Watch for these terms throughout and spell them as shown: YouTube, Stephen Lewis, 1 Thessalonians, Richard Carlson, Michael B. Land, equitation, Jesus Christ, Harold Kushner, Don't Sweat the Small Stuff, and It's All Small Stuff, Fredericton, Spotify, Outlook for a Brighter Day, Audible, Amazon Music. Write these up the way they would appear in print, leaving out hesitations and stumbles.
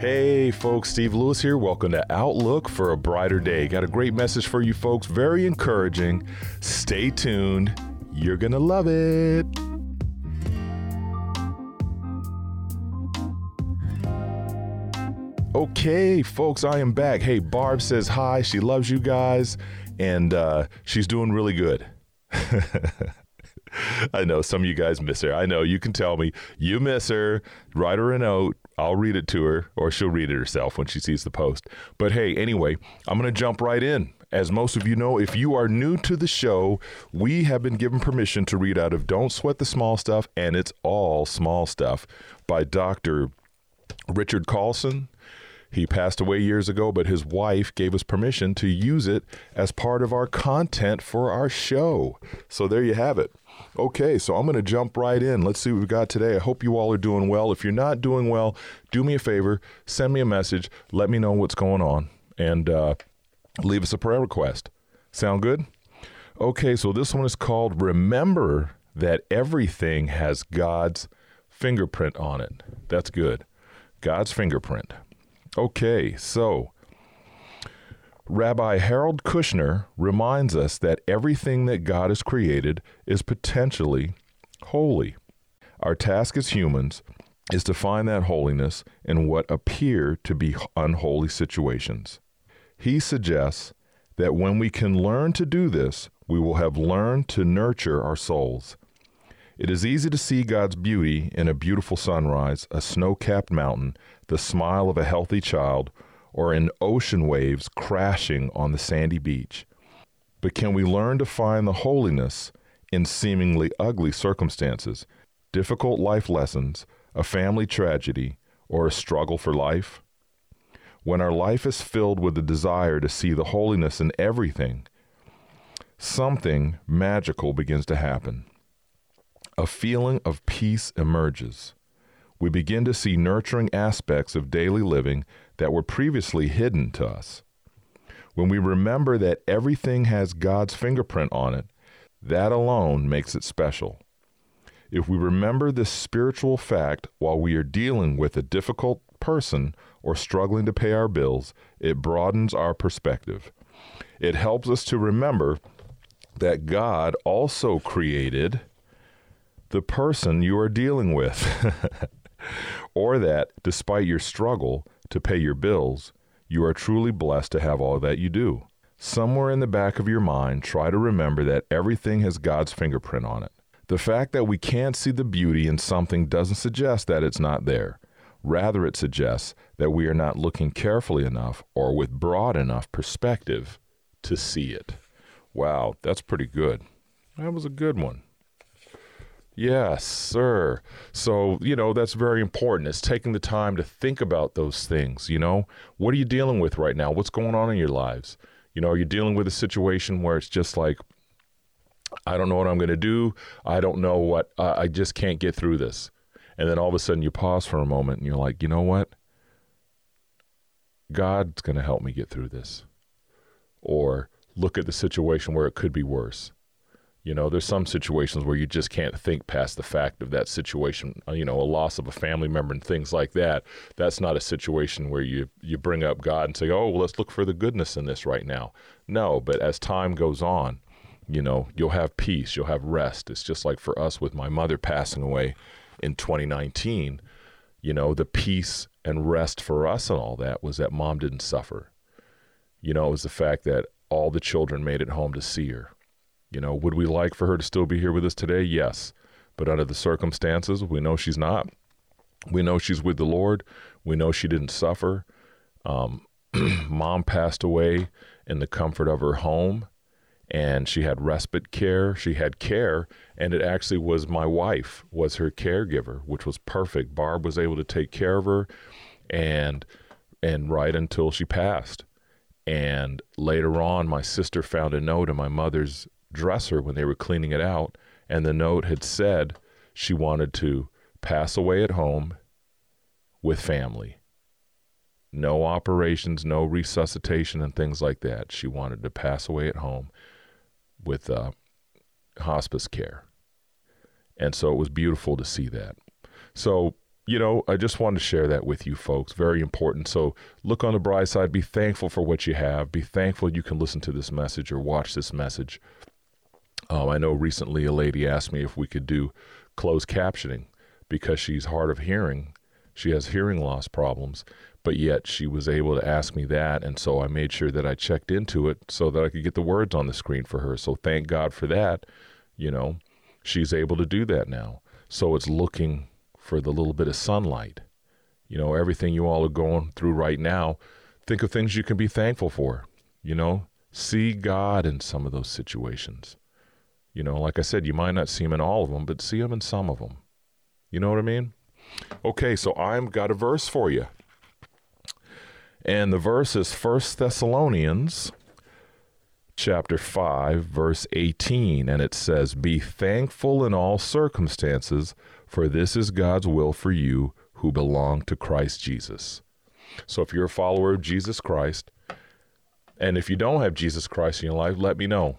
Hey folks, Steve Lewis here. Welcome to Outlook for a Brighter Day. Got a great message for you folks. Very encouraging. Stay tuned. You're going to love it. Okay, folks, I am back. Hey, Barb says hi. She loves you guys, and she's doing really good. I know some of you guys miss her. I know you can tell me you miss her. Write her a note. I'll read it to her, or she'll read it herself when she sees the post. But hey, anyway, I'm going to jump right in. As most of you know, if you are new to the show, we have been given permission to read out of Don't Sweat the Small Stuff, and It's All Small Stuff by Dr. Richard Carlson. He passed away years ago, but his wife gave us permission to use it as part of our content for our show. So there you have it. Okay, so I'm going to jump right in. Let's see what we've got today. I hope you all are doing well. If you're not doing well, do me a favor, send me a message, let me know what's going on, and leave us a prayer request. Sound good? Okay, so this one is called Remember That Everything Has God's Fingerprint on It. That's good. God's fingerprint. Okay, so Rabbi Harold Kushner reminds us that everything that God has created is potentially holy. Our task as humans is to find that holiness in what appear to be unholy situations. He suggests that when we can learn to do this, we will have learned to nurture our souls. It is easy to see God's beauty in a beautiful sunrise, a snow-capped mountain, the smile of a healthy child, or in ocean waves crashing on the sandy beach. But can we learn to find the holiness in seemingly ugly circumstances, difficult life lessons, a family tragedy, or a struggle for life? When our life is filled with the desire to see the holiness in everything, something magical begins to happen. A feeling of peace emerges. We begin to see nurturing aspects of daily living that were previously hidden to us. When we remember that everything has God's fingerprint on it, that alone makes it special. If we remember this spiritual fact while we are dealing with a difficult person or struggling to pay our bills, it broadens our perspective. It helps us to remember that God also created the person you are dealing with, or that despite your struggle to pay your bills, you are truly blessed to have all that you do. Somewhere in the back of your mind, try to remember that everything has God's fingerprint on it. The fact that we can't see the beauty in something doesn't suggest that it's not there. Rather, it suggests that we are not looking carefully enough or with broad enough perspective to see it. Wow, that's pretty good. That was a good one. Yes, sir. So, that's very important. It's taking the time to think about those things, What are you dealing with right now? What's going on in your lives? Are you dealing with a situation where it's just like, I don't know what I'm going to do. I don't know what, I just can't get through this. And then all of a sudden you pause for a moment and you're like, you know what? God's going to help me get through this. Or look at the situation where it could be worse. There's some situations where you just can't think past the fact of that situation, a loss of a family member and things like that. That's not a situation where you bring up God and say, oh, well, let's look for the goodness in this right now. No, but as time goes on, you'll have peace, you'll have rest. It's just like for us with my mother passing away in 2019, the peace and rest for us and all that was that Mom didn't suffer. It was the fact that all the children made it home to see her. Would we like for her to still be here with us today? Yes. But under the circumstances, we know she's not. We know she's with the Lord. We know she didn't suffer. Mom passed away in the comfort of her home, and she had respite care. She had care, and it actually was my wife was her caregiver, which was perfect. Barb was able to take care of her and right until she passed. And later on, my sister found a note in my mother's dresser when they were cleaning it out, and the note had said she wanted to pass away at home with family. No operations, no resuscitation and things like that. She wanted to pass away at home with hospice care. And so it was beautiful to see that. So you know, I just wanted to share that with you folks. Very important. So look on the bright side. Be thankful for what you have. Be thankful you can listen to this message or watch this message. I know recently a lady asked me if we could do closed captioning because she's hard of hearing. She has hearing loss problems, but yet she was able to ask me that. And so I made sure that I checked into it so that I could get the words on the screen for her. So thank God for that. You know, she's able to do that now. So it's looking for the little bit of sunlight. You know, everything you all are going through right now, think of things you can be thankful for. You know, see God in some of those situations. You know, like I said, you might not see him in all of them, but see him in some of them. You know what I mean? Okay, so I've got a verse for you. And the verse is 1 Thessalonians chapter 5, verse 18. And it says, "Be thankful in all circumstances, for this is God's will for you who belong to Christ Jesus." So if you're a follower of Jesus Christ, and if you don't have Jesus Christ in your life, let me know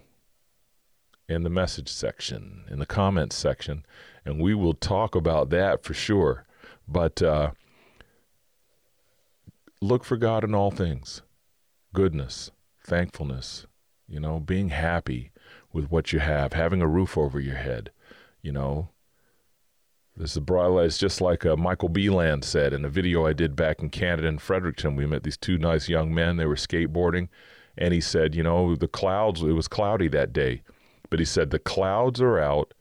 in the message section, in the comments section, and we will talk about that for sure. But look for God in all things, goodness, thankfulness, you know, being happy with what you have, having a roof over your head, you know. This is broadly, it's just like Michael B. Land said in a video I did back in Canada in Fredericton. We met these two nice young men. They were skateboarding, and he said, you know, the clouds, it was cloudy that day. But he said, the clouds are out,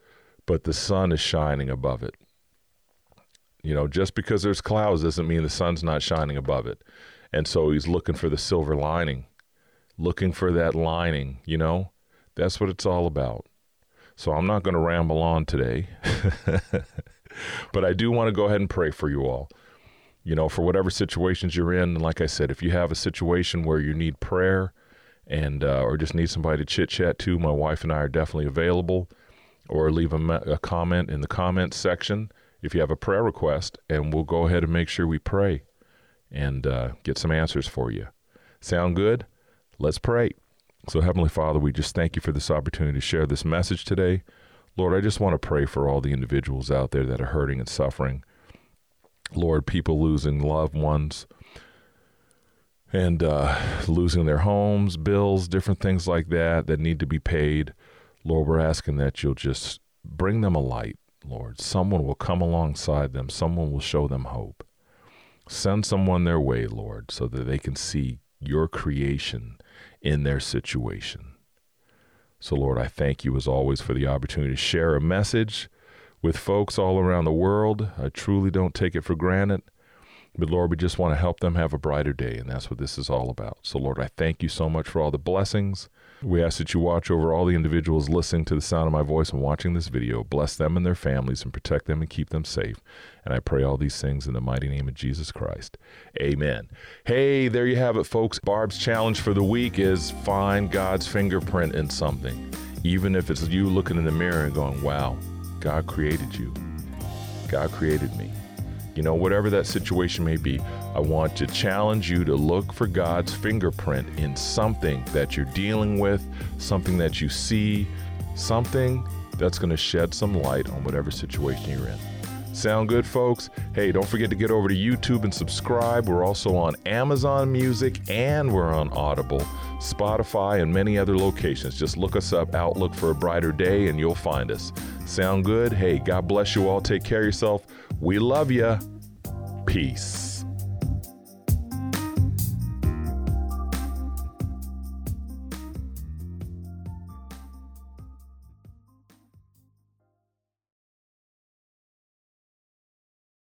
but the sun is shining above it. You know, just because there's clouds doesn't mean the sun's not shining above it. And so he's looking for the silver lining, looking for that lining, you know, that's what it's all about. So I'm not going to ramble on today, but I do want to go ahead and pray for you all, you know, for whatever situations you're in. And like I said, if you have a situation where you need prayer, and or just need somebody to chit-chat to, my wife and I are definitely available. Or leave a comment in the comments section if you have a prayer request, and we'll go ahead and make sure we pray and get some answers for you. Sound good? Let's pray. So, Heavenly Father, we just thank you for this opportunity to share this message today. Lord, I just want to pray for all the individuals out there that are hurting and suffering. Lord, people losing loved ones, and losing their homes, bills, different things like that that need to be paid. Lord, we're asking that you'll just bring them a light, Lord. Someone will come alongside them. Someone will show them hope. Send someone their way, Lord, so that they can see your creation in their situation. So, Lord, I thank you as always for the opportunity to share a message with folks all around the world. I truly don't take it for granted. But, Lord, we just want to help them have a brighter day, and that's what this is all about. So, Lord, I thank you so much for all the blessings. We ask that you watch over all the individuals listening to the sound of my voice and watching this video. Bless them and their families and protect them and keep them safe. And I pray all these things in the mighty name of Jesus Christ. Amen. Hey, there you have it, folks. Barb's challenge for the week is find God's fingerprint in something, even if it's you looking in the mirror and going, wow, God created you. God created me. You know, whatever that situation may be, I want to challenge you to look for God's fingerprint in something that you're dealing with, something that you see, something that's going to shed some light on whatever situation you're in. Sound good, folks? Hey, don't forget to get over to YouTube and subscribe. We're also on Amazon Music, and we're on Audible, Spotify, and many other locations. Just look us up, Outlook for a Brighter Day, and you'll find us. Sound good? Hey, God bless you all. Take care of yourself. We love you. Peace.